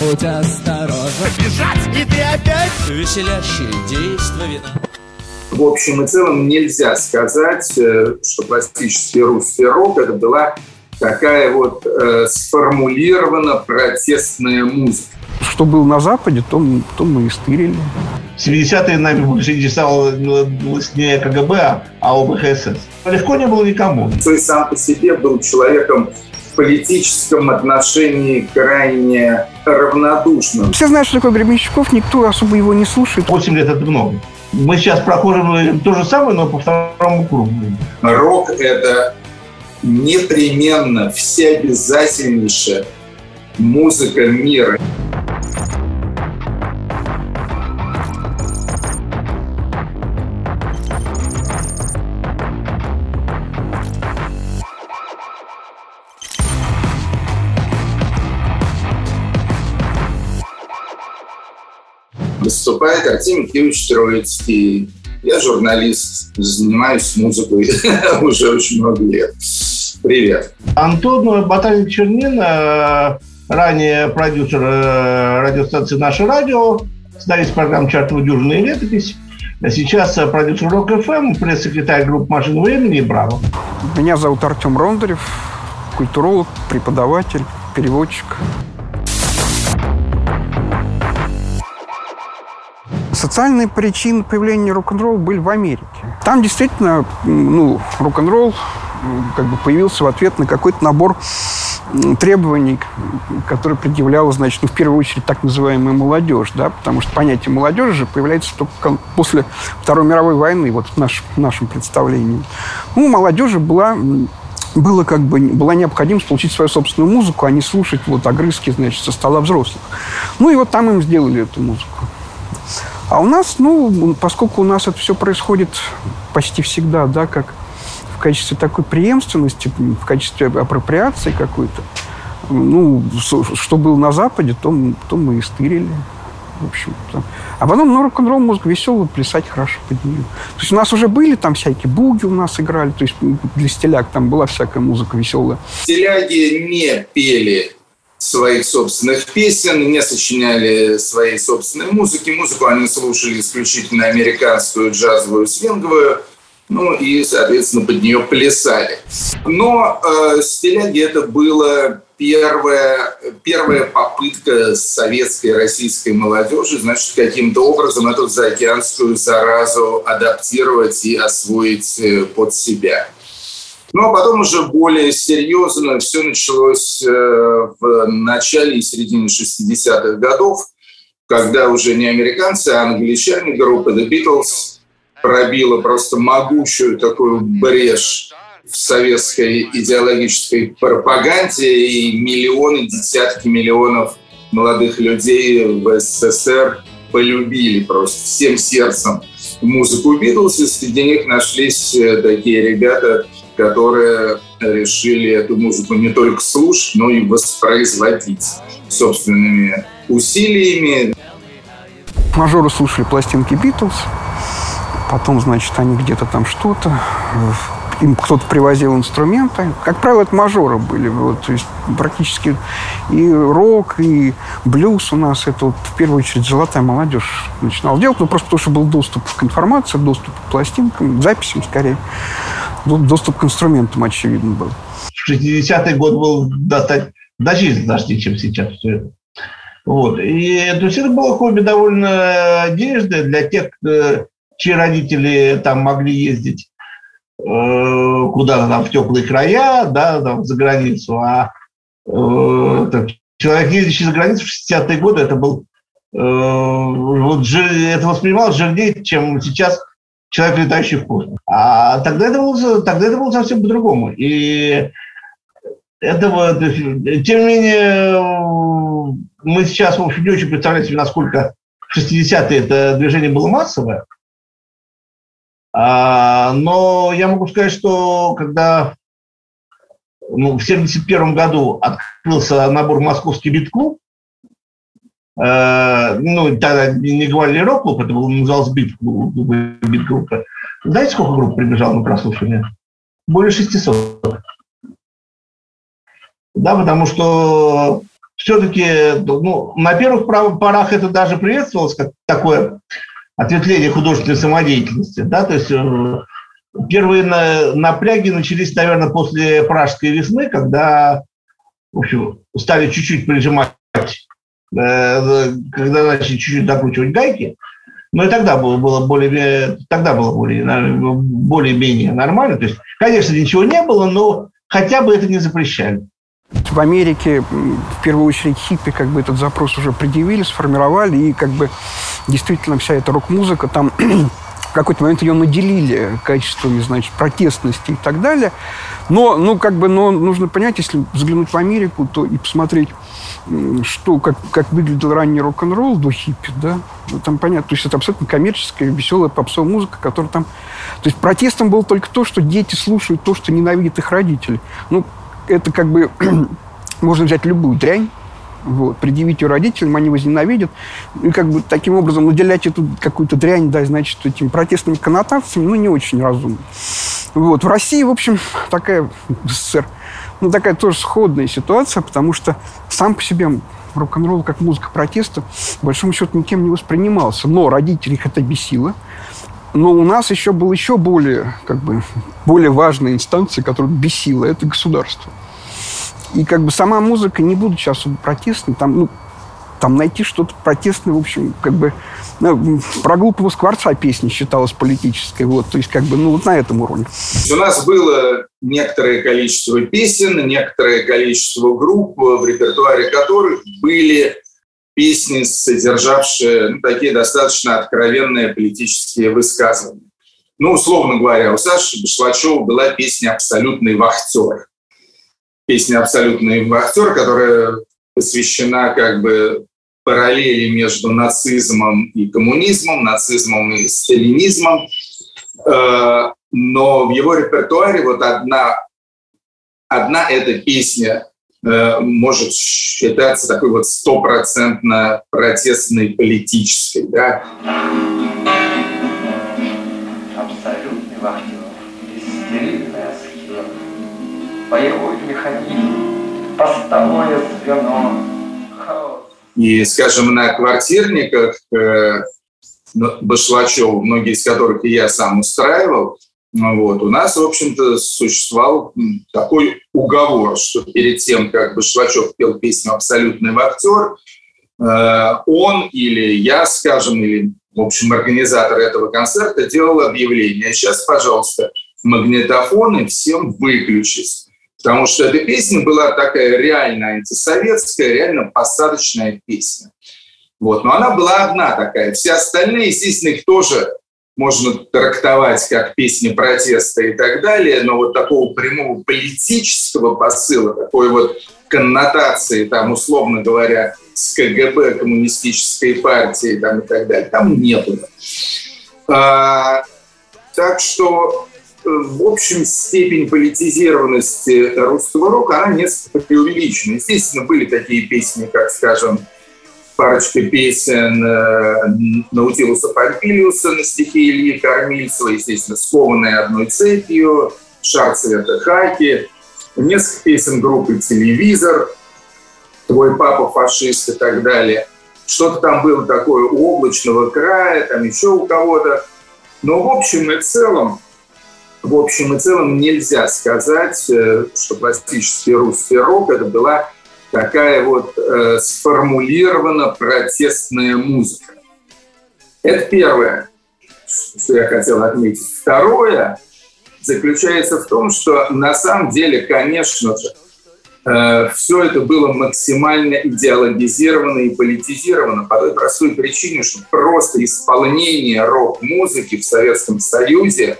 будь осторожна. Бежать, и ты опять веселящие действо вина. В общем и целом нельзя сказать, что классический русский рок — это была такая вот сформулирована протестная музыка. Что было на Западе, то мы и стырили. 70-е нами больше интересовалось не КГБ, а ОБХСС. Легко не было никому. Цой сам по себе был человеком в политическом отношении крайне равнодушным. Все знают, что такое Гребенщиков, никто особо его не слушает. 8 лет — это много. Мы сейчас проходим то же самое, но по второму кругу. Рок — это непременно всеобязательнейшая музыка мира. Выступает Артем Михайлович Троицкий. Я журналист, занимаюсь музыкой уже очень много лет. Привет. Антон Батальев-Чернин, ранее продюсер радиостанции «Наше радио», сценарист программы «Чартова дюжина» и «Летопись». Сейчас продюсер РОК-ФМ, пресс-секретарь группы «Машины времени» и «Браво». Меня зовут Артем Рондарев, культуролог, преподаватель, переводчик. Социальные причины появления рок-н-ролла были в Америке. Там действительно рок-н-ролл появился в ответ на какой-то набор требований, которые предъявляла, в первую очередь, так называемая молодежь. Да? Потому что понятие молодежи же появляется только после Второй мировой войны, в нашем представлении. У молодежи была необходимость получить свою собственную музыку, а не слушать огрызки со стола взрослых. Там им сделали эту музыку. А у нас, поскольку у нас это все происходит почти всегда, да, как в качестве такой преемственности, в качестве апроприации какой-то, что было на Западе, то мы и стырили, в общем-то. А потом, рок-н-ролл музыка веселая, плясать хорошо под нее. То есть у нас уже были там всякие буги, у нас играли, то есть для стиляк там была всякая музыка веселая. Стиляги не пели своих собственных песен, не сочиняли своей собственной музыки. Музыку они слушали исключительно американскую, джазовую, свинговую, и, соответственно, под нее плясали. Но стиляги — это была первая попытка советской, российской молодежи, каким-то образом эту заокеанскую заразу адаптировать и освоить под себя. А потом уже более серьезно все началось в начале и середине 60-х годов, когда уже не американцы, а англичане, группа The Beatles пробила просто могучую такую брешь в советской идеологической пропаганде, и миллионы, десятки миллионов молодых людей в СССР полюбили просто всем сердцем музыку Beatles, и среди них нашлись такие ребята, которые решили эту музыку не только слушать, но и воспроизводить собственными усилиями. Мажоры слушали пластинки «Битлз», потом, они где-то там что-то, им кто-то привозил инструменты. Как правило, это мажоры были, то есть практически и рок, и блюз у нас, это в первую очередь золотая молодежь начинала делать, просто потому что был доступ к информации, доступ к пластинкам, к записям скорее. Доступ к инструментам, очевидно, был. 60-й год был значительно дождей, чем сейчас. Вот. И то есть это было хобби довольно денежное для тех, чьи родители там могли ездить куда-то в теплые края, за границу. А человек, ездящий за границу в 60-е годы, это был это воспринималось жирнее, чем сейчас человек, летающий в космос. А тогда это было совсем по-другому. И этого, тем не менее, мы сейчас, в общем, не очень представляем себе, насколько в 60-е это движение было массовое. Но я могу сказать, что когда в 71 году открылся набор «Московский бит-клуб», тогда не говорили рок-клуб, это называлось бит-группа. Знаете, сколько групп прибежало на прослушивание? Более 600. Да, потому что все-таки, ну, на первых порах это даже приветствовалось, как такое ответвление художественной самодеятельности, да, то есть первые напряги начались, наверное, после Пражской весны, когда, в общем, стали чуть-чуть прижимать, когда начали чуть-чуть докручивать гайки, но и тогда было более-менее нормально, то есть, конечно, ничего не было, но хотя бы это не запрещали. В Америке, в первую очередь, хиппи как бы этот запрос уже предъявили, сформировали, и как бы действительно вся эта рок-музыка, там в какой-то момент ее наделили качествами, значит, протестности и так далее. Но нужно понять, если взглянуть в Америку, то и посмотреть, что, как выглядел ранний рок-н-ролл до хиппи, да, ну, там понятно, то есть это абсолютно коммерческая, веселая попсовая музыка, которая там... То есть протестом было только то, что дети слушают то, что ненавидят их родители. Ну, это как бы можно взять любую дрянь, вот, предъявить ее родителям, они возненавидят. И как бы таким образом наделять эту какую-то дрянь, да, значит, этими протестными коннотациями, ну, не очень разумно. Вот. В России, в общем, такая, в СССР, ну, такая тоже сходная ситуация, потому что сам по себе рок-н-ролл как музыка протеста, по большому счету, никем не воспринимался. Но родителей их это бесило. Но у нас еще был еще более, как бы, более важная инстанция, которая бесила, это государство. И как бы сама музыка, не будучи особо протестной, там найти что-то протестное, в общем, как бы, ну, про глупого скворца песня считалась политической, вот, то есть, как бы, ну, вот на этом уровне. У нас было некоторое количество песен, некоторое количество групп, в репертуаре которых были песни, содержавшие, ну, такие достаточно откровенные политические высказывания. Ну, условно говоря, у Саши Башлачёва была песня «Абсолютный вахтер». Песня «Абсолютный вахтер», которая посвящена как бы параллели между нацизмом и коммунизмом, нацизмом и сталинизмом. Но в его репертуаре вот одна эта песня может считаться такой вот стопроцентно протестной политической. Да? «Абсолютный вахтер, бесстерильная схема, боевой механизм, постовое звено, хаос». И, скажем, на квартирниках Башлачёва, многие из которых и я сам устраивал, вот, у нас, в общем-то, существовал такой уговор, что перед тем, как Башлачёв пел песню «Абсолютный вахтер», он или я, скажем, или, в общем, организатор этого концерта делал объявление: «Сейчас, пожалуйста, магнитофоны всем выключить». Потому что эта песня была такая реально антисоветская, реально посадочная песня. Вот. Но она была одна такая. Все остальные, естественно, их тоже можно трактовать как песни протеста и так далее, но вот такого прямого политического посыла, такой вот коннотации, там, условно говоря, с КГБ, коммунистической партии, там, и так далее, там не было. Так что, в общем, степень политизированности русского рока, она несколько преувеличена. Естественно, были такие песни, как, скажем, парочка песен Наутилуса Помпилиуса на стихи Ильи Кормильцева, естественно, «Скованные одной цепью», «Шар цвета хаки», несколько песен группы «Телевизор», «Твой папа фашист» и так далее. Что-то там было такое у «Облачного края», там еще у кого-то. Но в общем и целом нельзя сказать, что классический русский рок – это была такая вот сформулирована протестная музыка. Это первое, что я хотел отметить. Второе заключается в том, что на самом деле, конечно же, все это было максимально идеологизировано и политизировано по той простой причине, что просто исполнение рок-музыки в Советском Союзе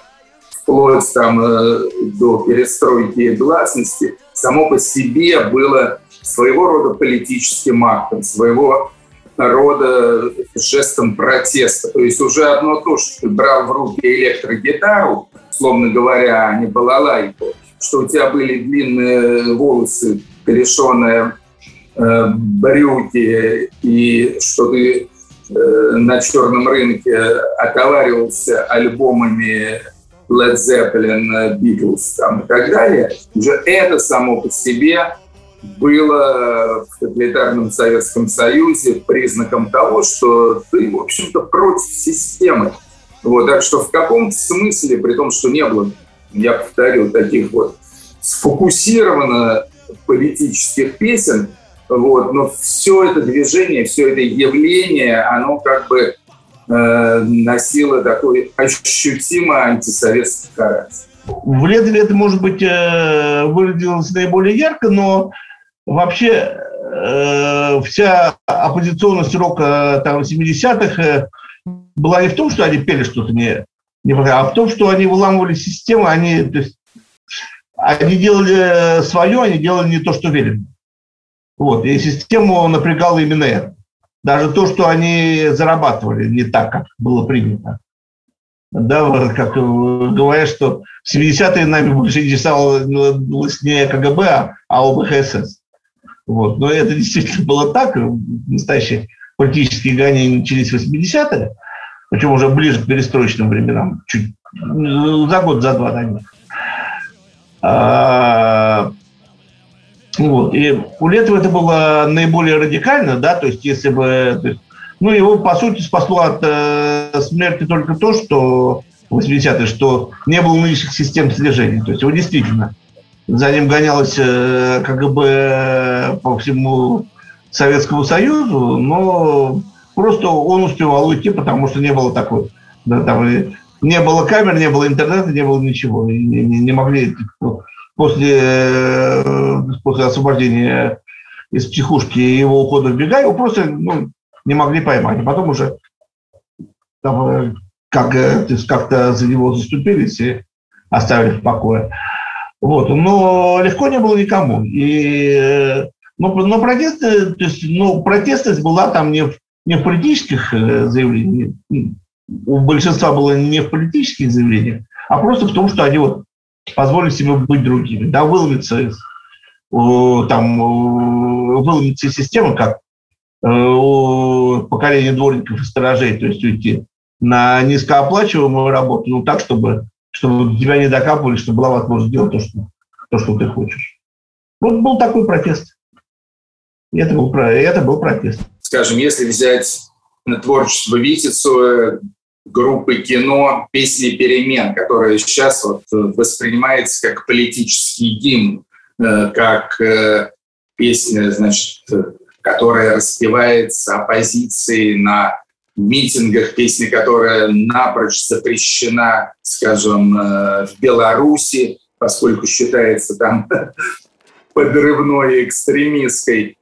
вплоть там, до перестройки и гласности само по себе было своего рода политическим актом, своего рода жестом протеста. То есть уже одно то, что ты брал в руки электрогитару, условно говоря, а не балалайку, что у тебя были длинные волосы, клешеные брюки, и что ты на черном рынке отоваривался альбомами Led Zeppelin, Beatles там, и так далее, уже это само по себе было в тоталитарном Советском Союзе признаком того, что ты, в общем-то, против системы. Вот, так что в каком-то смысле, при том, что не было, я повторил, таких вот сфокусированно политических песен, вот, но все это движение, все это явление, оно как бы носило такой ощутимо антисоветский характер. В Летове это, может быть, выразилось наиболее ярко, но вообще вся оппозиционность рока 70-х была не в том, что они пели что-то неправильно, а в том, что они выламывали систему, они делали свое, они делали не то, что верили. Вот. И систему напрягало именно это. Даже то, что они зарабатывали не так, как было принято. Да, как говорят, что в 70-е нами больше интересовалось не КГБ, а ОБХСС. Вот. Но это действительно было так. Настоящие политические гонения начались в 80-е, причем уже ближе к перестроечным временам. Чуть, за год, за два, наверное. Вот. И у Летова это было наиболее радикально, да, то есть если бы... Ну, его, по сути, спасло от смерти только то, что в 80-е, что не было нынешних систем слежения. То есть его действительно, за ним гонялось КГБ по всему Советскому Союзу, но просто он успевал уйти, потому что не было такой... Да, там, не было камер, не было интернета, не было ничего. И не могли... После освобождения из психушки и его ухода в бега, его просто не могли поймать. А потом уже там, как-то за него заступились и оставили в покое. Вот. Но легко не было никому. Но протестность была там не в политических заявлениях. У большинства было не в политических заявлениях, а просто в том, что они позволили себе быть другими, да, выломиться из системы, как поколение дворников и сторожей, то есть уйти на низкооплачиваемую работу, так, чтобы тебя не докапывали, чтобы была возможность делать то, что ты хочешь. Вот был такой протест. И это был протест. Скажем, если взять творчество Вити Цоя, группы «Кино», песни «Перемен», которая сейчас воспринимается как политический гимн, как песня, значит, которая распевается оппозицией на митингах, песня, которая напрочь запрещена, скажем, в Беларуси, поскольку считается там подрывной и экстремистской.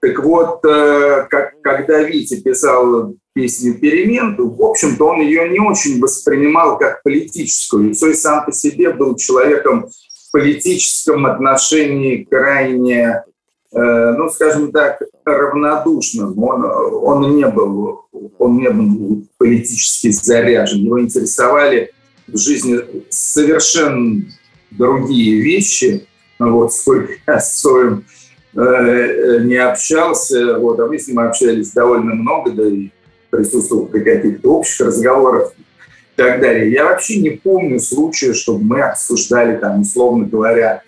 Так вот, когда Витя писал песню «Перемен», в общем-то, он ее не очень воспринимал как политическую. Цой сам по себе был человеком в политическом отношении крайне, скажем так, равнодушным. Он не был политически заряжен. Его интересовали в жизни совершенно другие вещи. Сколько я с Цоем не общался, а мы с ним общались довольно много, да и присутствовал при каких-то общих разговорах и так далее. Я вообще не помню случая, чтобы мы обсуждали, там, условно говоря,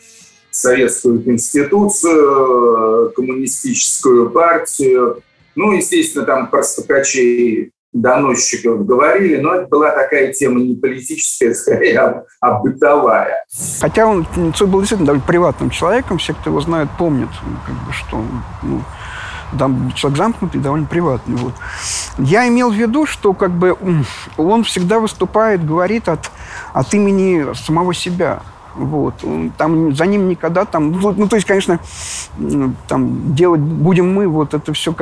Советскую Конституцию, Коммунистическую партию. Естественно, там про стукачей, доносчиков говорили, но это была такая тема не политическая, скорее, а бытовая. Хотя он был действительно довольно приватным человеком, все, кто его знает, помнят, что человек замкнутый, довольно приватный. Вот. Я имел в виду, что он всегда выступает, говорит от имени самого себя. Вот. Там, за ним никогда то есть, конечно, делать будем мы, это все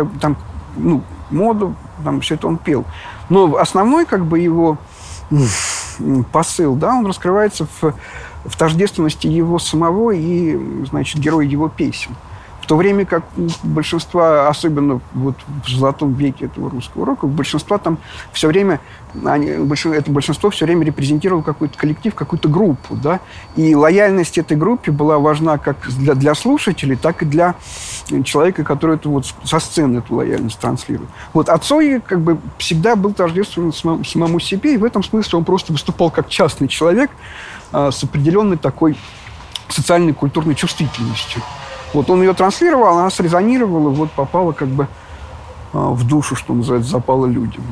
моду, все это он пел. Но основной его посыл, да, он раскрывается в тождественности его самого и, значит, героя его песен. В то время как большинство, особенно в золотом веке этого русского рока, большинство все время репрезентировало какой-то коллектив, какую-то группу. Да? И лояльность этой группе была важна как для слушателей, так и для человека, который это со сцены эту лояльность транслирует. А Цой всегда был тождествен самому себе, и в этом смысле он просто выступал как частный человек с определенной такой социальной, культурной чувствительностью. Вот он ее транслировал, она срезонировала, вот попала как бы в душу, что называется, запала людям.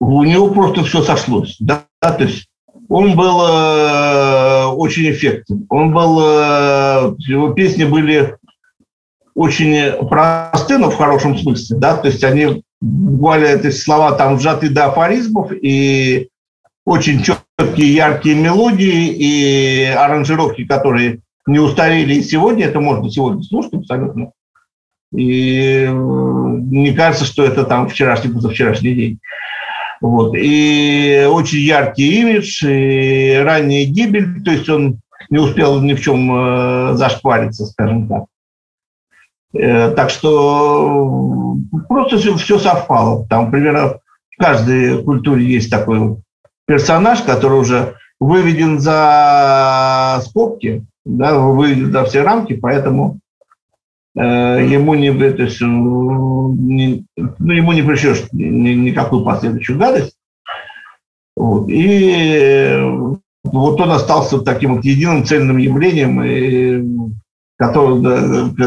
У него просто все сошлось, да, то есть он был очень эффектен, он был, его песни были очень просты, но в хорошем смысле, да, то есть они буквально эти слова там сжаты до афоризмов и очень четкие, яркие мелодии и аранжировки, которые не устарели и сегодня, это можно сегодня слушать абсолютно. И мне кажется, что это там вчерашний, позавчерашний день. Вот. И очень яркий имидж, и ранняя гибель, то есть он не успел ни в чем зашквариться, скажем так. Так что просто все совпало. Там, примерно, в каждой культуре есть такой персонаж, который уже выведен за скобки, да, выведен за все рамки, поэтому ему не пришьешь никакую последующую гадость. Вот. И вот он остался таким вот единым цельным явлением, которое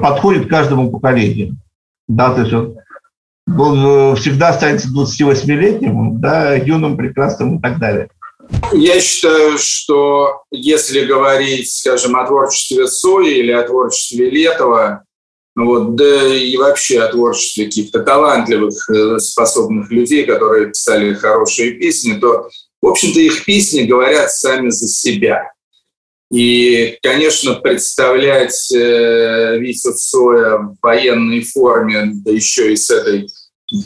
подходит каждому поколению. Да, то есть он всегда останется 28-летним, да, юным, прекрасным и так далее. Я считаю, что если говорить, скажем, о творчестве Цоя или о творчестве Летова, вот, да и вообще о творчестве каких-то талантливых, способных людей, которые писали хорошие песни, то, в общем-то, их песни говорят сами за себя. И, конечно, представлять Витю Цоя в военной форме, да еще и с этой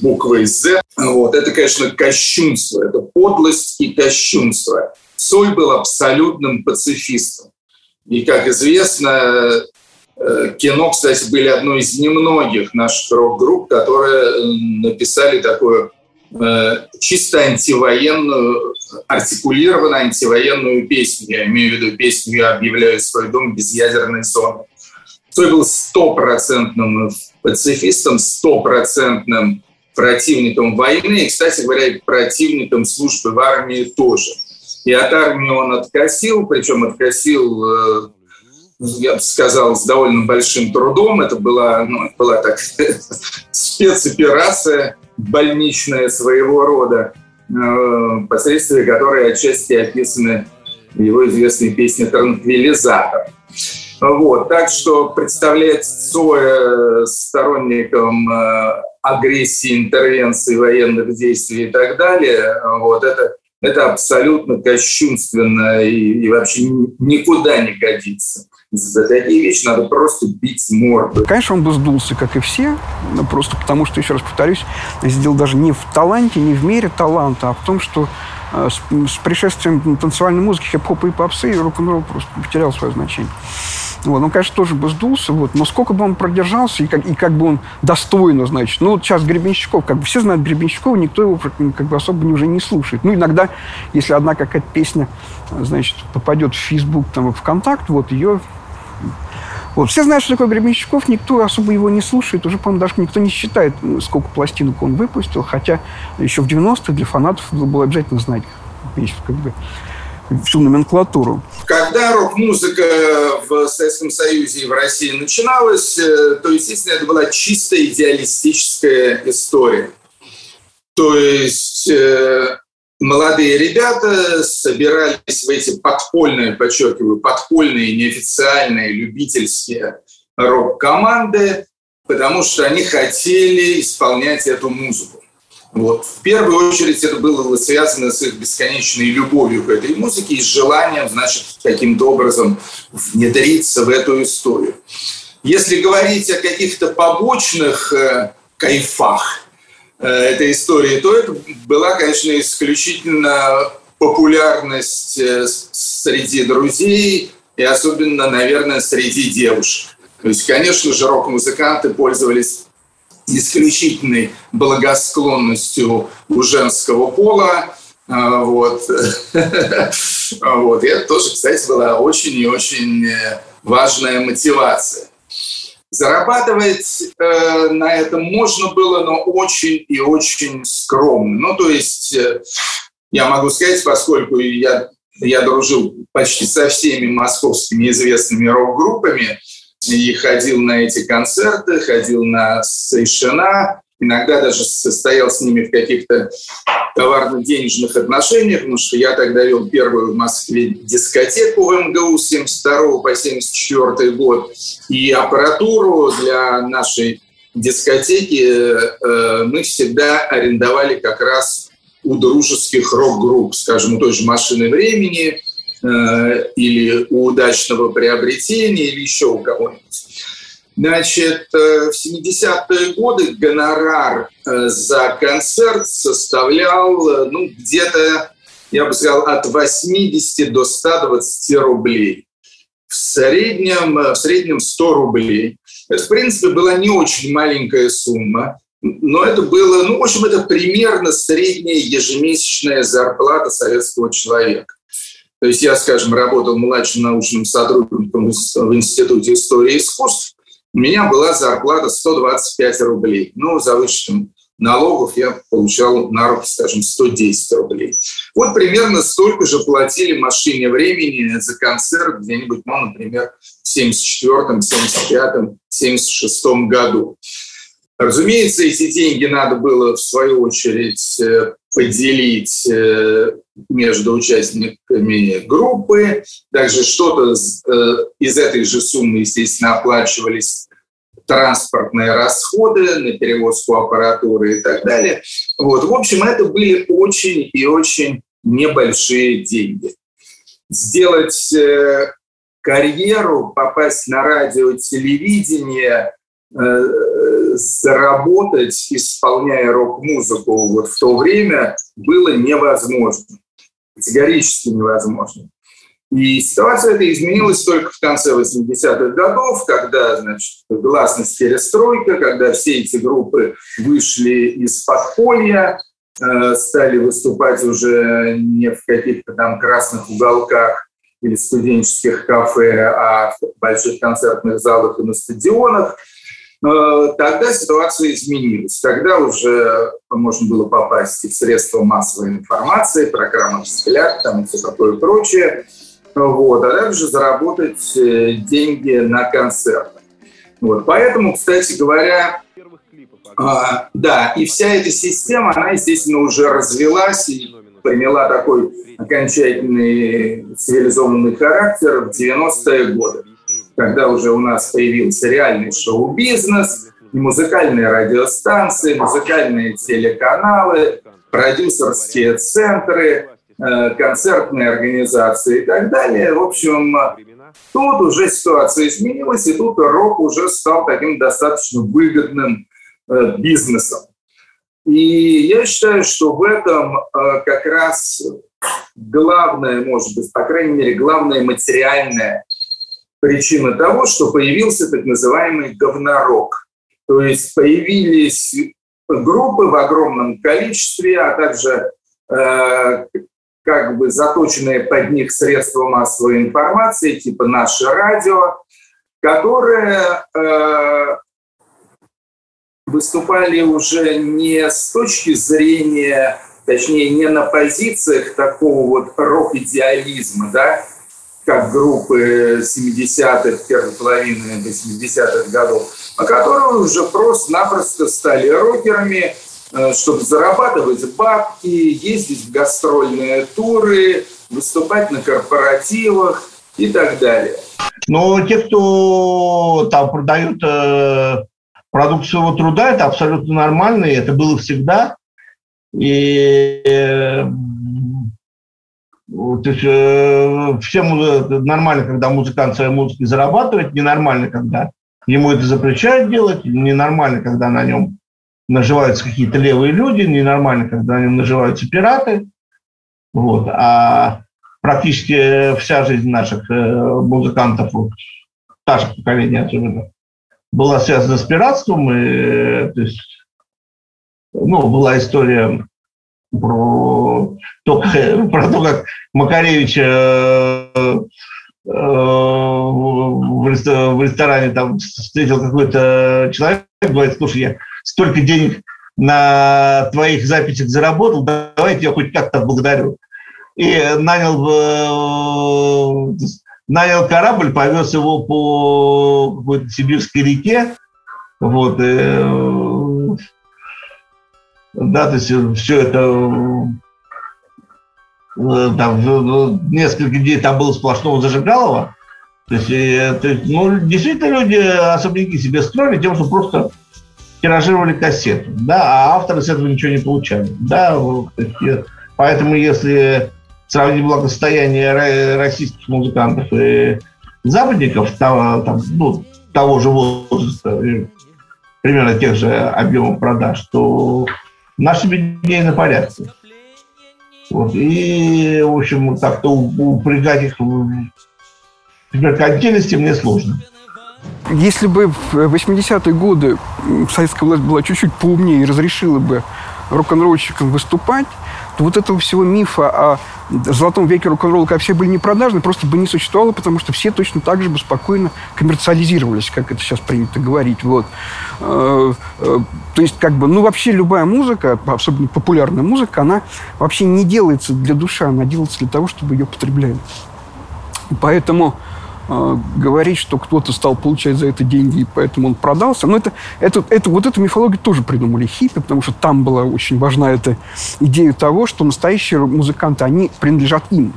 буквой «З», вот, это, конечно, кощунство, это подлость и кощунство. Цой был абсолютным пацифистом. И, как известно, «Кино», кстати, были одной из немногих наших рок-групп, которые написали такую чисто антивоенную, артикулированно антивоенную песню. Я имею в виду песню «Я объявляю свой дом без ядерной зоны». Цой был 100% пацифистом, 100% противником войны и, кстати говоря, и противником службы в армии тоже. И от армии он откосил, причем откосил, я бы сказал, с довольно большим трудом. Это была, такая спецоперация больничная своего рода, последствия которой отчасти описаны в его известной песне «Транквилизатор». Вот, так что представлять Цоя сторонником агрессии, интервенции, военных действий и так далее, вот, это абсолютно кощунственно и вообще никуда не годится. За такие вещи надо просто бить морду. Конечно, он бы сдулся, как и все, просто потому что, еще раз повторюсь, сделал даже не в таланте, не в мере таланта, а в том, что с пришествием танцевальной музыки, хип-хопа и попсы, и рок-н-ролл просто потерял свое значение. Вот. Он, конечно, тоже бы сдулся, вот. Но сколько бы он продержался, и как бы он достойно, значит. Ну, вот сейчас Гребенщиков, как бы все знают Гребенщикова, никто его как бы особо уже не слушает. Ну, иногда, если одна какая-то песня, значит, попадет в Facebook, там, в ВКонтакт, вот ее... Вот. Все знают, что такое Гребенщиков, никто особо его не слушает, уже, по-моему, даже никто не считает, сколько пластинок он выпустил, хотя еще в 90-х для фанатов было обязательно знать как бы всю номенклатуру. Когда рок-музыка в Советском Союзе и в России начиналась, то, естественно, это была чисто идеалистическая история. То есть молодые ребята собирались в эти подпольные, подчеркиваю, подпольные, неофициальные, любительские рок-команды, потому что они хотели исполнять эту музыку. Вот. В первую очередь это было связано с их бесконечной любовью к этой музыке и желанием, значит, каким-то образом внедриться в эту историю. Если говорить о каких-то побочных кайфах, этой истории, то это была, конечно, исключительно популярность среди друзей и особенно, наверное, среди девушек. То есть, конечно же, рок-музыканты пользовались исключительной благосклонностью у женского пола. Вот. И это тоже, кстати, была очень и очень важная мотивация. Зарабатывать на этом можно было, но очень и очень скромно. Ну, то есть я могу сказать, поскольку я я дружил почти со всеми московскими известными рок-группами и ходил на эти концерты, ходил на Сейшена, иногда даже состоял с ними в каких-то товарно-денежных отношениях, потому что я тогда вел первую в Москве дискотеку в МГУ с 1972 по 1974 год, и аппаратуру для нашей дискотеки мы всегда арендовали как раз у дружеских рок-групп, скажем, у той же «Машины времени», или у «Удачного приобретения», или еще у кого-нибудь. Значит, в 70-е годы гонорар за концерт составлял, ну, где-то, я бы сказал, от 80 до 120 рублей. В среднем 100 рублей. Это, в принципе, была не очень маленькая сумма, но это было, ну, в общем, это примерно средняя ежемесячная зарплата советского человека. То есть я, скажем, работал младшим научным сотрудником в Институте истории и искусств, у меня была зарплата 125 рублей. Ну, за вычетом налогов я получал на руки, скажем, 110 рублей. Вот примерно столько же платили «Машине времени» за концерт где-нибудь, ну, например, в 1974, 1975, 1976 году. Разумеется, эти деньги надо было, в свою очередь, поделить между участниками группы. Также что-то из этой же суммы, естественно, оплачивались транспортные расходы на перевозку аппаратуры и так далее. Вот. В общем, это были очень и очень небольшие деньги. Сделать карьеру, попасть на радио, телевидение, заработать, исполняя рок-музыку вот в то время, было невозможно. Категорически невозможно. И ситуация эта изменилась только в конце 80-х годов, когда, значит, гласность перестройка, когда все эти группы вышли из подполья, стали выступать уже не в каких-то там красных уголках или студенческих кафе, а в больших концертных залах и на стадионах. Тогда ситуация изменилась. Тогда уже можно было попасть и в средства массовой информации, программы «Взгляд» там, и все такое прочее. Вот. А также заработать деньги на концертах. Вот. Поэтому, кстати говоря, да, и вся эта система, она, естественно, уже развилась и приняла такой окончательный цивилизованный характер в 90-е годы, когда уже у нас появился реальный шоу-бизнес, и музыкальные радиостанции, музыкальные телеканалы, продюсерские центры, концертные организации и так далее. В общем, тут уже ситуация изменилась, и тут рок уже стал таким достаточно выгодным бизнесом. И я считаю, что в этом как раз главное, может быть, по крайней мере, главное материальное причина того, что появился так называемый говнорок. То есть появились группы в огромном количестве, а также как бы заточенные под них средства массовой информации, типа «Наше радио», которые выступали уже не с точки зрения, точнее, не на позициях такого вот рок-идеализма, да, как группы 70-х, первой половины 80-х годов, а которые уже просто-напросто стали рокерами, чтобы зарабатывать бабки, ездить в гастрольные туры, выступать на корпоративах и так далее. Но те, кто там продают продукт своего труда, это абсолютно нормально, и это было всегда. И то есть, всем нормально, когда музыкант своей музыкой зарабатывает, ненормально, когда ему это запрещают делать, ненормально, когда на нем наживаются какие-то левые люди, ненормально, когда на нем наживаются пираты. Вот. А практически вся жизнь наших музыкантов, вот, старших поколений особенно, была связана с пиратством. И, то есть, ну, была история про то, как Макаревич в ресторане там встретил какой-то человек, говорит: слушай, я столько денег на твоих записях заработал, давайте я хоть как-то благодарю. и нанял корабль, повез его по какой-то сибирской реке. Вот, и, да, то есть все это... Там, несколько дней там было сплошного зажигалова. То есть, ну, действительно, люди особняки себе строили тем, что просто тиражировали кассету, да, а авторы с этого ничего не получали. Да, поэтому, если сравнить благосостояние российских музыкантов и западников того же возраста, примерно тех же объемов продаж, то наши беднее на порядке. Вот. И, в общем, так-то упрягать их в меркантильности мне сложно. Если бы в 80-е годы советская власть была чуть-чуть поумнее и разрешила бы рок-н-ролльщикам выступать, то вот этого всего мифа о золотом веке рок-н-ролла, когда все были непродажны, просто бы не существовало, потому что все точно так же бы спокойно коммерциализировались, как это сейчас принято говорить. Вот. То есть, как бы, ну, вообще любая музыка, особенно популярная музыка, она вообще не делается для души, она делается для того, чтобы ее потребляли. Поэтому... говорить, что кто-то стал получать за это деньги, и поэтому он продался. Но вот эту мифологию тоже придумали хиппи, потому что там была очень важна эта идея того, что настоящие музыканты, они принадлежат им.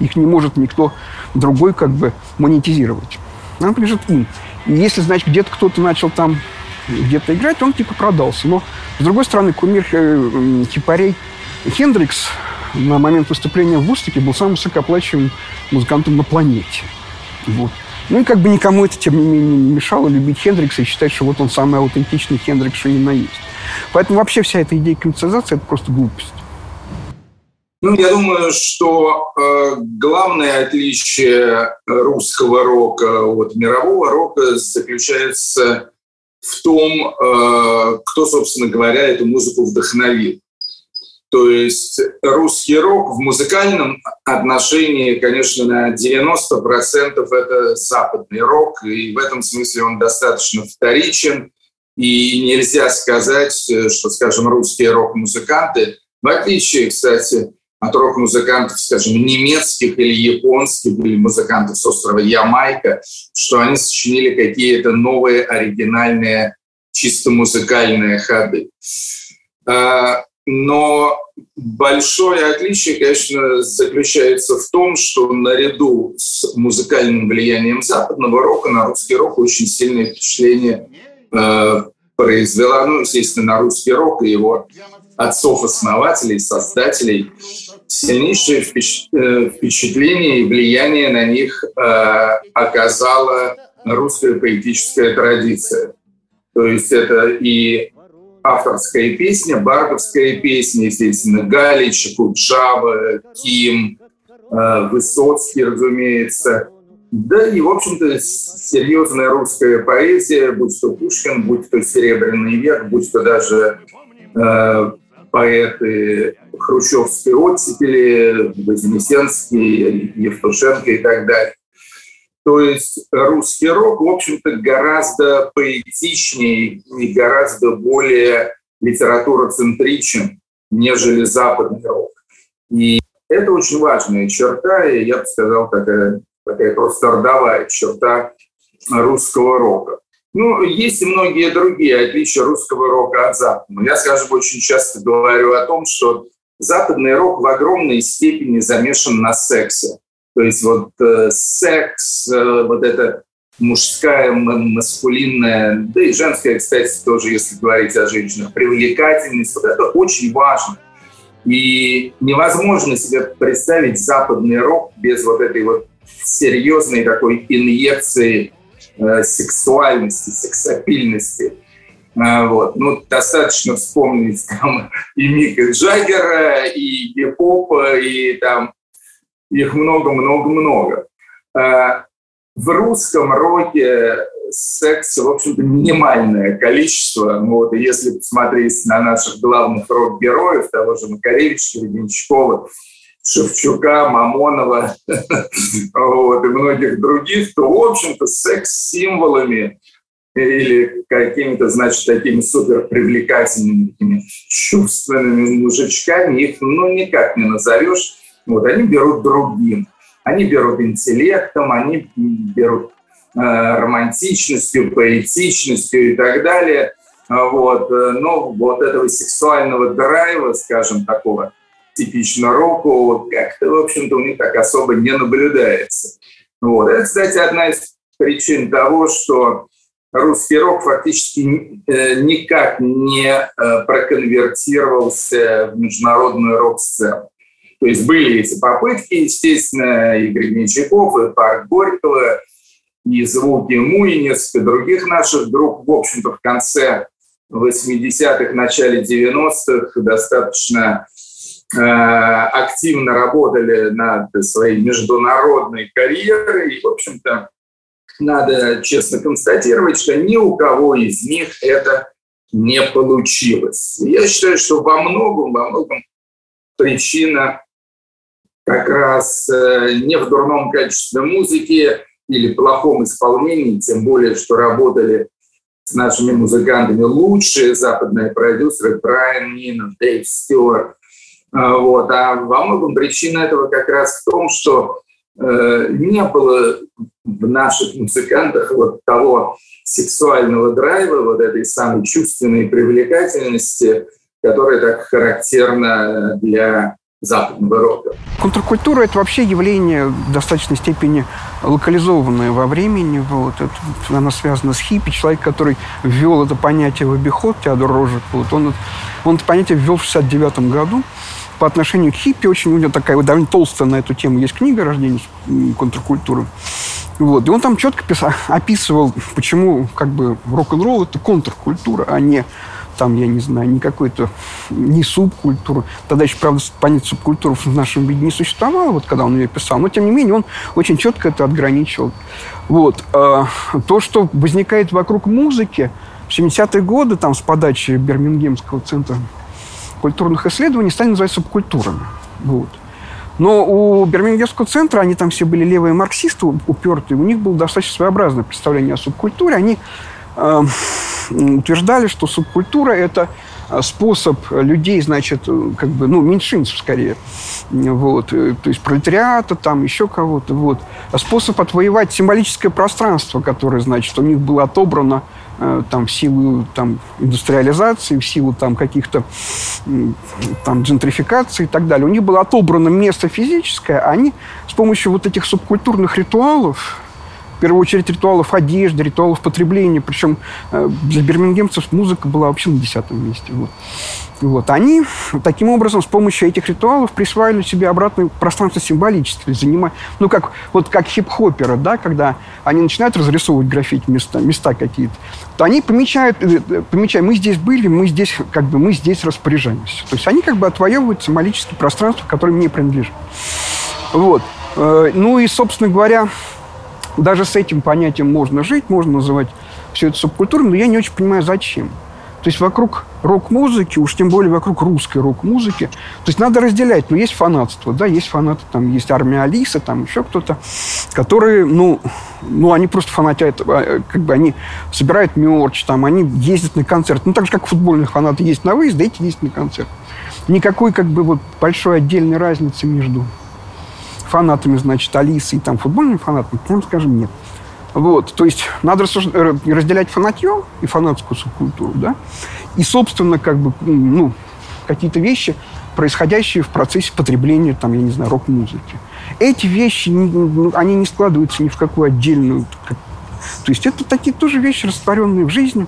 Их не может никто другой как бы монетизировать. Она принадлежит им. И если, значит, где-то кто-то начал там где-то играть, он типа продался. Но, с другой стороны, кумир хипарей Хендрикс на момент выступления в Вудстоке был самым высокооплачиваемым музыкантом на планете. Вот. Ну и как бы никому это, тем не менее, не мешало любить Хендрикса и считать, что вот он самый аутентичный Хендрикс, что именно есть. Поэтому вообще вся эта идея коммерциализации – это просто глупость. Ну, я думаю, что главное отличие русского рока от мирового рока заключается в том, кто, собственно говоря, эту музыку вдохновил. То есть русский рок в музыкальном отношении, конечно, на 90% это западный рок, и в этом смысле он достаточно вторичен, и нельзя сказать, что, скажем, русские рок-музыканты, в отличие, кстати, от рок-музыкантов, скажем, немецких или японских, или музыкантов с острова Ямайка, что они сочинили какие-то новые оригинальные, чисто музыкальные ходы. Но большое отличие, конечно, заключается в том, что наряду с музыкальным влиянием западного рока на русский рок очень сильное впечатление произвела, ну, естественно, на русский рок и его отцов-основателей, создателей. Сильнейшее впечатление и влияние на них оказала русская поэтическая традиция. То есть это и авторская песня, бардовская песня, естественно, Галич, Джава, Ким, Высоцкий, разумеется. Да и, в общем-то, серьезная русская поэзия, будь то Пушкин, будь то Серебряный век, будь то даже поэты хрущевской оттепели, Вознесенский, Евтушенко и так далее. То есть русский рок, в общем-то, гораздо поэтичнее и гораздо более литературоцентричен, нежели западный рок. И это очень важная черта, и я бы сказал, такая просто родовая черта русского рока. Ну, есть и многие другие отличия русского рока от западного. Я, скажем, очень часто говорю о том, что западный рок в огромной степени замешан на сексе. То есть вот секс, вот эта мужская, маскулинная, да и женская, кстати, тоже, если говорить о женщинах, привлекательность, вот это очень важно. И невозможно себе представить западный рок без вот этой вот серьезной такой инъекции сексуальности, сексапильности. Вот. Ну, достаточно вспомнить там и Мика Джаггера, и гип-попа, и там... Их много-много-много. В русском роке секса, в общем-то, минимальное количество. Вот, и если посмотреть на наших главных рок-героев, того же Макаревича, Веденчукова, Шевчука, Мамонова вот, и многих других, то, в общем-то, секс с символами или какими-то, значит, такими суперпривлекательными, такими чувственными мужичками их, ну, никак не назовешь. Вот, они берут другим. Они берут интеллектом, они берут романтичностью, поэтичностью и так далее. Вот. Но вот этого сексуального драйва, скажем, такого типично року, вот, как-то, в общем-то, у них так особо не наблюдается. Вот. Это, кстати, одна из причин того, что русский рок фактически никак не проконвертировался в международную рок-сцену. То есть были эти попытки, естественно, и Гребенщиков, и парк Горького, и звуки Муинец, и других наших групп. В общем-то, в конце 80-х, начале 90-х достаточно активно работали над своей международной карьерой. И, в общем-то, надо честно констатировать, что ни у кого из них это не получилось. Я считаю, что во многом причина как раз не в дурном качестве музыки или плохом исполнении, тем более, что работали с нашими музыкантами лучшие западные продюсеры Брайан Нинов, Дэйв Стюарт. Вот. А во многом причина этого как раз в том, что не было в наших музыкантах вот того сексуального драйва, вот этой самой чувственной привлекательности, которая так характерна для западного рока. Контркультура – это вообще явление в достаточной степени локализованное во времени. Вот. Это, она связана с хиппи. Человек, который ввел это понятие в обиход, Теодор Рожек, вот, он это понятие ввел в 1969 году. По отношению к хиппи очень у него такая вот довольно толстая на эту тему есть книга «Рождение контркультуры». Вот. И он там четко описывал, почему как бы рок-н-ролл – это контркультура, а не там, я не знаю, не какую-то, не субкультуру. Тогда еще, правда, понятие субкультуры в нашем виде не существовало, вот когда он ее писал, но, тем не менее, он очень четко это отграничивал. Вот. То, что возникает вокруг музыки в 70-е годы, там, с подачи Бирмингемского центра культурных исследований, стали называть субкультурами. Вот. Но у Бирмингемского центра, они там все были левые марксисты упертые, у них было достаточно своеобразное представление о субкультуре. Они утверждали, что субкультура – это способ людей, значит, как бы, ну, меньшинцев скорее, вот, то есть пролетариата, там, еще кого-то, вот, способ отвоевать символическое пространство, которое, значит, у них было отобрано там, в силу там, индустриализации, в силу там, каких-то там, джентрификаций и так далее. У них было отобрано место физическое, а они с помощью вот этих субкультурных ритуалов, в первую очередь ритуалов одежды, ритуалов потребления. Причем для бирмингемцев музыка была вообще на 10-м месте. Вот. Вот. Они таким образом с помощью этих ритуалов присваивали себе обратное пространство символическое. Ну, как, вот как хип-хоперы, да, когда они начинают разрисовывать граффити места какие-то, то они помечают, мы здесь были, мы здесь, как бы, мы здесь распоряжаемся. То есть они как бы отвоевывают символическое пространство, которое мне принадлежит. Вот. Ну и, собственно говоря, даже с этим понятием можно жить, можно называть все это субкультурой, но я не очень понимаю, зачем. То есть вокруг рок-музыки, уж тем более вокруг русской рок-музыки, то есть надо разделять. Ну, есть фанатство, да, есть фанаты, там, есть армия Алиса, там еще кто-то, которые, ну они просто фанатят, как бы они собирают мерч, там, они ездят на концерт. Ну, так же, как футбольные фанаты ездят на выезд, эти ездят на концерт. Никакой, как бы, вот большой отдельной разницы между фанатами, значит, Алисы и там футбольными фанатами, прям скажем, нет. Вот, то есть надо разделять фанатье и фанатскую субкультуру, да, и, собственно, как бы, ну, какие-то вещи, происходящие в процессе потребления, там, я не знаю, рок-музыки. Эти вещи, они не складываются ни в какую отдельную... То есть это такие тоже вещи, растворенные в жизни.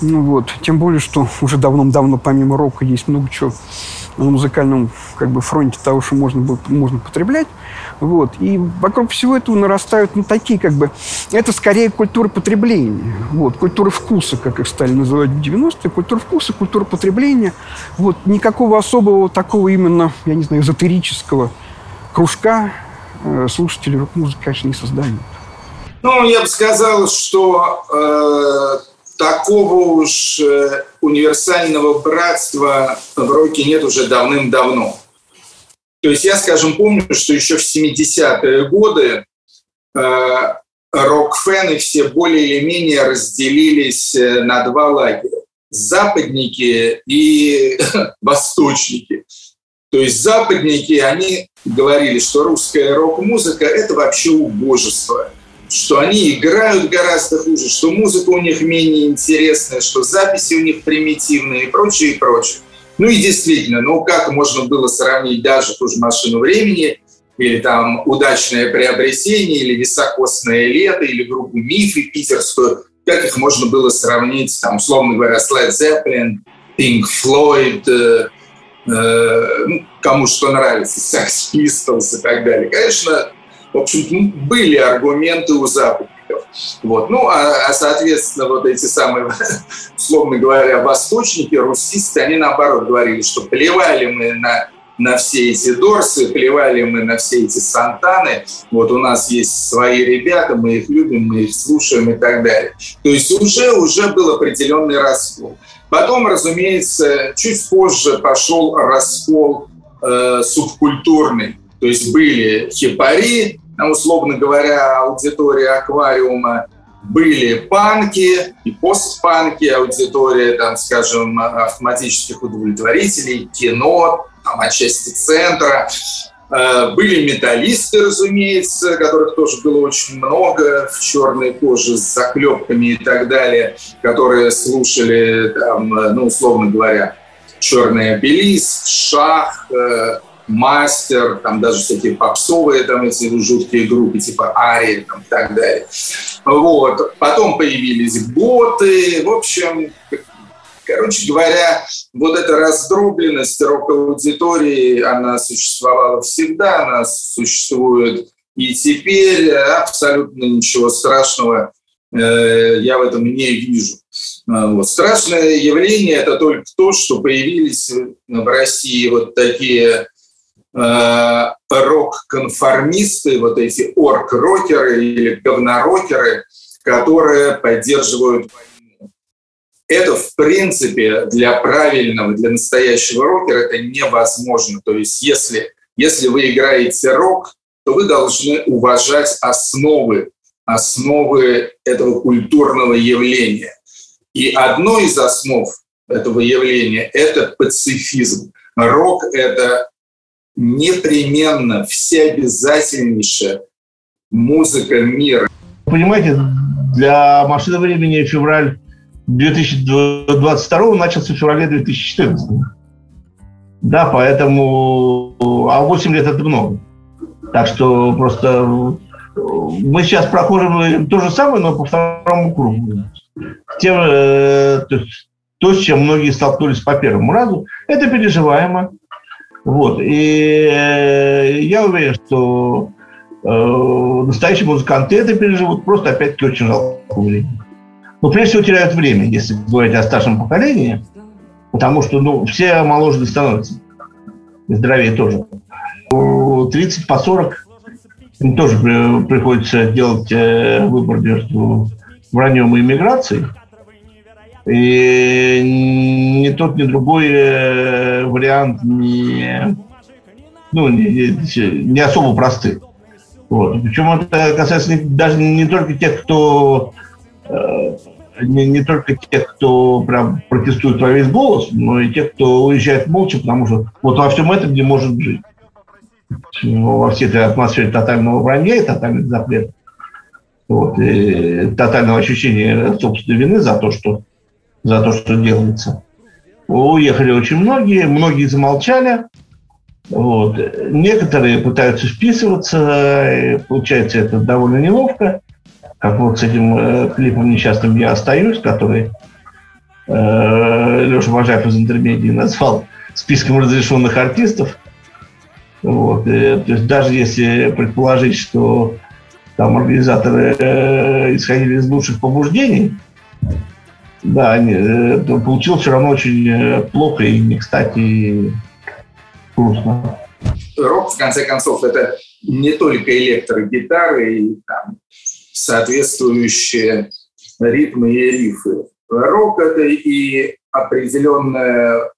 Ну, вот, тем более, что уже давным-давно помимо рока есть много чего на музыкальном, как бы, фронте того, что можно потреблять. Вот. И вокруг всего этого нарастают, ну, такие, как бы... Это скорее культура потребления. Вот. Культура вкуса, как их стали называть в 90-е. Культура вкуса, культура потребления. Вот. Никакого особого такого именно, я не знаю, эзотерического кружка слушатели рок-музыки, конечно, не создают. Ну, я бы сказал, что такого уж универсального братства в роке нет уже давным-давно. То есть я, скажем, помню, что еще в 70-е годы рок-фены все более или менее разделились на два лагеря – западники и восточники. То есть западники, они говорили, что русская рок-музыка – это вообще убожество, что они играют гораздо хуже, что музыка у них менее интересная, что записи у них примитивные и прочее, и прочее. Ну и действительно, ну как можно было сравнить даже ту же «Машину времени» или там «Удачное приобретение», или «Високосное лето», или группу «Мифы» питерскую, как их можно было сравнить, там, условно говоря, с Led Zeppelin, Pink Floyd, кому что нравится, Sex Pistols и так далее. Конечно, в общем, были аргументы у западников. Вот. Ну, а соответственно, вот эти самые, условно говоря, восточники, русисты, они наоборот говорили, что плевали мы на все эти Дорсы, плевали мы на все эти Сантаны, вот у нас есть свои ребята, мы их любим, мы их слушаем и так далее. То есть уже был определенный раскол. Потом, разумеется, чуть позже пошел раскол субкультурный, то есть были хипари, условно говоря, аудитория аквариума, были панки и постпанки, аудитория, там, скажем, автоматических удовлетворителей, кино, там, отчасти центра. Были металлисты, разумеется, которых тоже было очень много, в черной коже с заклепками и так далее, которые слушали, там, ну, условно говоря, черный обелиск, шах, мастер, там даже всякие попсовые, там эти жуткие группы типа Арии, там, и так далее. Вот. Потом появились боты, в общем... Короче говоря, вот эта раздробленность рок-аудитории, она существовала всегда, она существует и теперь. Абсолютно ничего страшного я в этом не вижу. Вот. Страшное явление – это только то, что появились в России вот такие рок-конформисты, вот эти орк-рокеры или говнорокеры, которые поддерживают... Это, в принципе, для правильного, для настоящего рокера это невозможно. То есть если вы играете рок, то вы должны уважать основы этого культурного явления. И одной из основ этого явления – это пацифизм. Рок – это непременно всеобязательнейшая музыка мира. Понимаете, для «Машины времени» февраль 2022 начался в феврале 2014. Да, поэтому... А 8 лет – это много. Так что просто... Мы сейчас проходим то же самое, но по второму кругу. То, с чем многие столкнулись по первому разу, это переживаемо. Вот. И я уверен, что настоящие музыканты это переживут. Просто, опять-таки, очень жалко времени. Но прежде всего теряют время, если говорить о старшем поколении, потому что все моложе становятся, и здоровее тоже. 30 по 40 им тоже приходится делать выбор между враньем и эмиграцией. И ни тот, ни другой вариант не особо просты. Вот. Причем это касается даже не только тех, кто... Не только тех, кто прям протестует во весь голос, но и тех, кто уезжает молча, потому что вот во всем этом не может жить. Во всей этой атмосфере тотального вранья и тотальных запретов. Вот, и тотального ощущения собственной вины за то, что делается. Уехали очень многие замолчали. Вот. Некоторые пытаются вписываться, и получается это довольно неловко. Как вот с этим клипом несчастным «Я остаюсь», который Леша Бажаев из «Интермедии» назвал списком разрешенных артистов. Вот. То есть даже если предположить, что там организаторы исходили из лучших побуждений, да, то получилось все равно очень плохо и не кстати и грустно. Рок, в конце концов, это не только электрогитары и там... соответствующие ритмы и рифы. Рок – это и определенная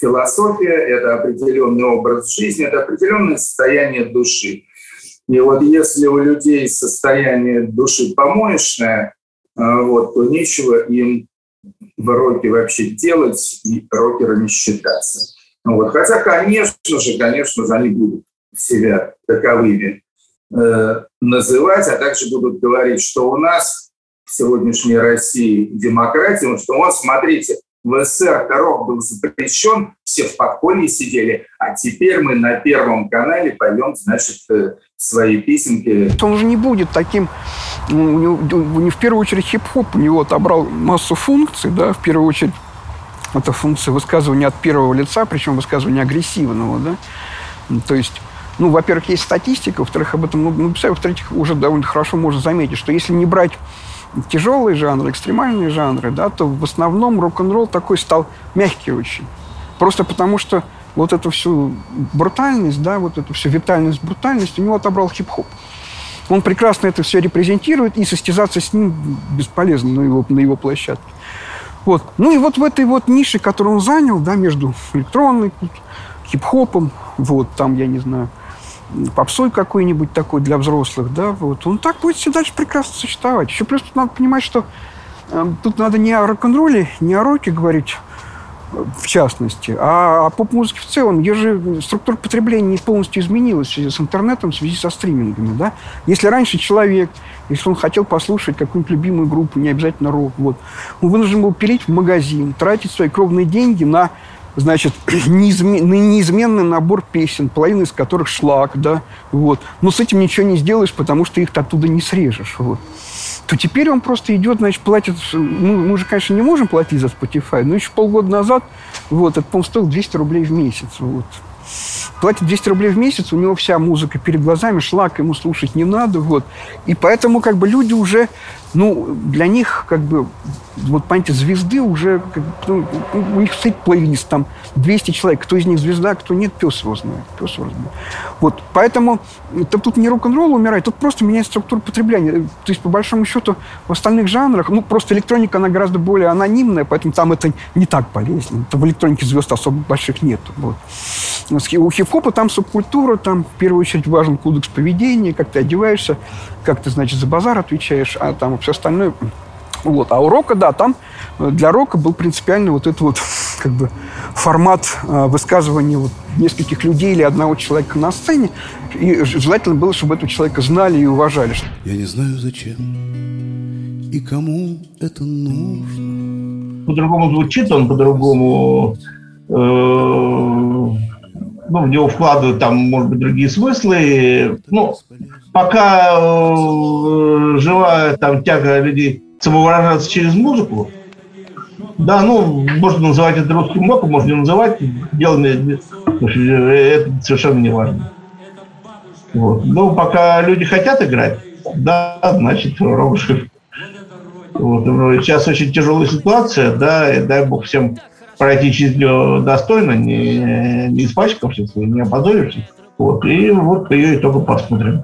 философия, это определенный образ жизни, это определенное состояние души. И вот если у людей состояние души помоечное, вот, то нечего им в роке вообще делать и рокерами считаться. Вот. Хотя, конечно же, они будут себя таковыми называть, а также будут говорить, что у нас в сегодняшней России демократия, что вот, смотрите, в СССР рок был запрещен, все в подполье сидели, а теперь мы на Первом канале поем, значит, свои песенки. Он же не будет таким, не в первую очередь хип-хоп, у него отобрал массу функций, да, в первую очередь это функция высказывания от первого лица, причем высказывания агрессивного, да, то есть, ну, во-первых, есть статистика, во-вторых, об этом много написали, во-третьих, уже довольно хорошо можно заметить, что если не брать тяжелые жанры, экстремальные жанры, да, то в основном рок-н-ролл такой стал мягкий очень. Просто потому что вот эту всю брутальность, да, вот эту всю витальность-брутальность у него отобрал хип-хоп. Он прекрасно это все репрезентирует, и состязаться с ним бесполезно на его площадке. Вот. Ну и вот в этой вот нише, которую он занял, да, между электронной, хип-хопом, вот, там, я не знаю, попсой какой-нибудь такой для взрослых, да, вот, он так будет все дальше прекрасно существовать. Еще плюс тут надо понимать, что тут надо не о рок-н-ролле, не о роке говорить, в частности, а о поп-музыке в целом. Ее же структура потребления не полностью изменилась в связи с интернетом, в связи со стримингами, да. Если раньше человек, если он хотел послушать какую-нибудь любимую группу, не обязательно рок, вот, он вынужден был пилить в магазин, тратить свои кровные деньги на, значит, неизменный набор песен, половина из которых шлак, да, вот. Но с этим ничего не сделаешь, потому что их оттуда не срежешь, вот. То теперь он просто идет, значит, платит... Мы уже, конечно, не можем платить за Spotify, но еще полгода назад, вот, это, по-моему, стоило 200 рублей в месяц, вот. Платит 200 рублей в месяц, у него вся музыка перед глазами, шлак ему слушать не надо, вот. И поэтому, как бы, люди уже... Ну, для них, как бы, вот, понимаете, звезды уже... Как, ну, у них стоит плейлист, там, 200 человек. Кто из них звезда, кто нет, пес его знает. Пес его знает. Вот, поэтому это тут не рок-н-ролл умирает, тут просто меняется структура потребления. То есть, по большому счету, в остальных жанрах... Ну, просто электроника, она гораздо более анонимная, поэтому там это не так полезно. Там в электронике звезд особо больших нет. Вот. У хип-хопа там субкультура, там, в первую очередь, важен кодекс поведения, как ты одеваешься, как ты, значит, за базар отвечаешь, а там все остальное... Вот. А у рока, да, там для рока был принципиально вот этот вот, как бы, формат высказывания вот нескольких людей или одного человека на сцене. И желательно было, чтобы этого человека знали и уважали. Я не знаю, зачем и кому это нужно. По-другому звучит он, по-другому... Ну, в него вкладывают, там, может быть, другие смыслы. Ну, пока жива там тяга людей самовыражаться через музыку, да, ну, можно называть это русским роком, можно не называть, дело, это совершенно не важно. Вот. Ну, пока люди хотят играть, да, значит, рок жив. Вот. Сейчас очень тяжелая ситуация, да, и дай бог всем... пройти через нее достойно, не испачкавшись, не опозорившись. Вот, и вот ее итога посмотрим.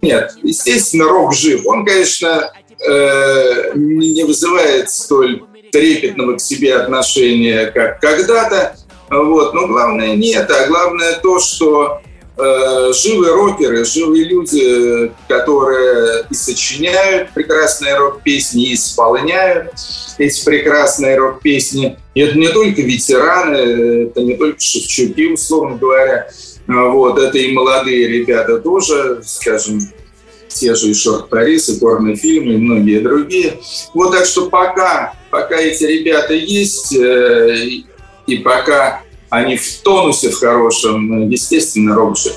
Нет, естественно, рок жив. Он, конечно, не вызывает столь трепетного к себе отношения, как когда-то. Вот. Но главное не это, а главное то, что живые рокеры, живые люди, которые и сочиняют прекрасные рок-песни, и исполняют эти прекрасные рок-песни. И это не только ветераны, это не только Шевчуки, условно говоря. Вот, это и молодые ребята тоже, скажем, те же и Шорт Парис, и порнофильмы, и многие другие. Вот, так что пока эти ребята есть, и пока они в тонусе в хорошем, естественно, рок жив.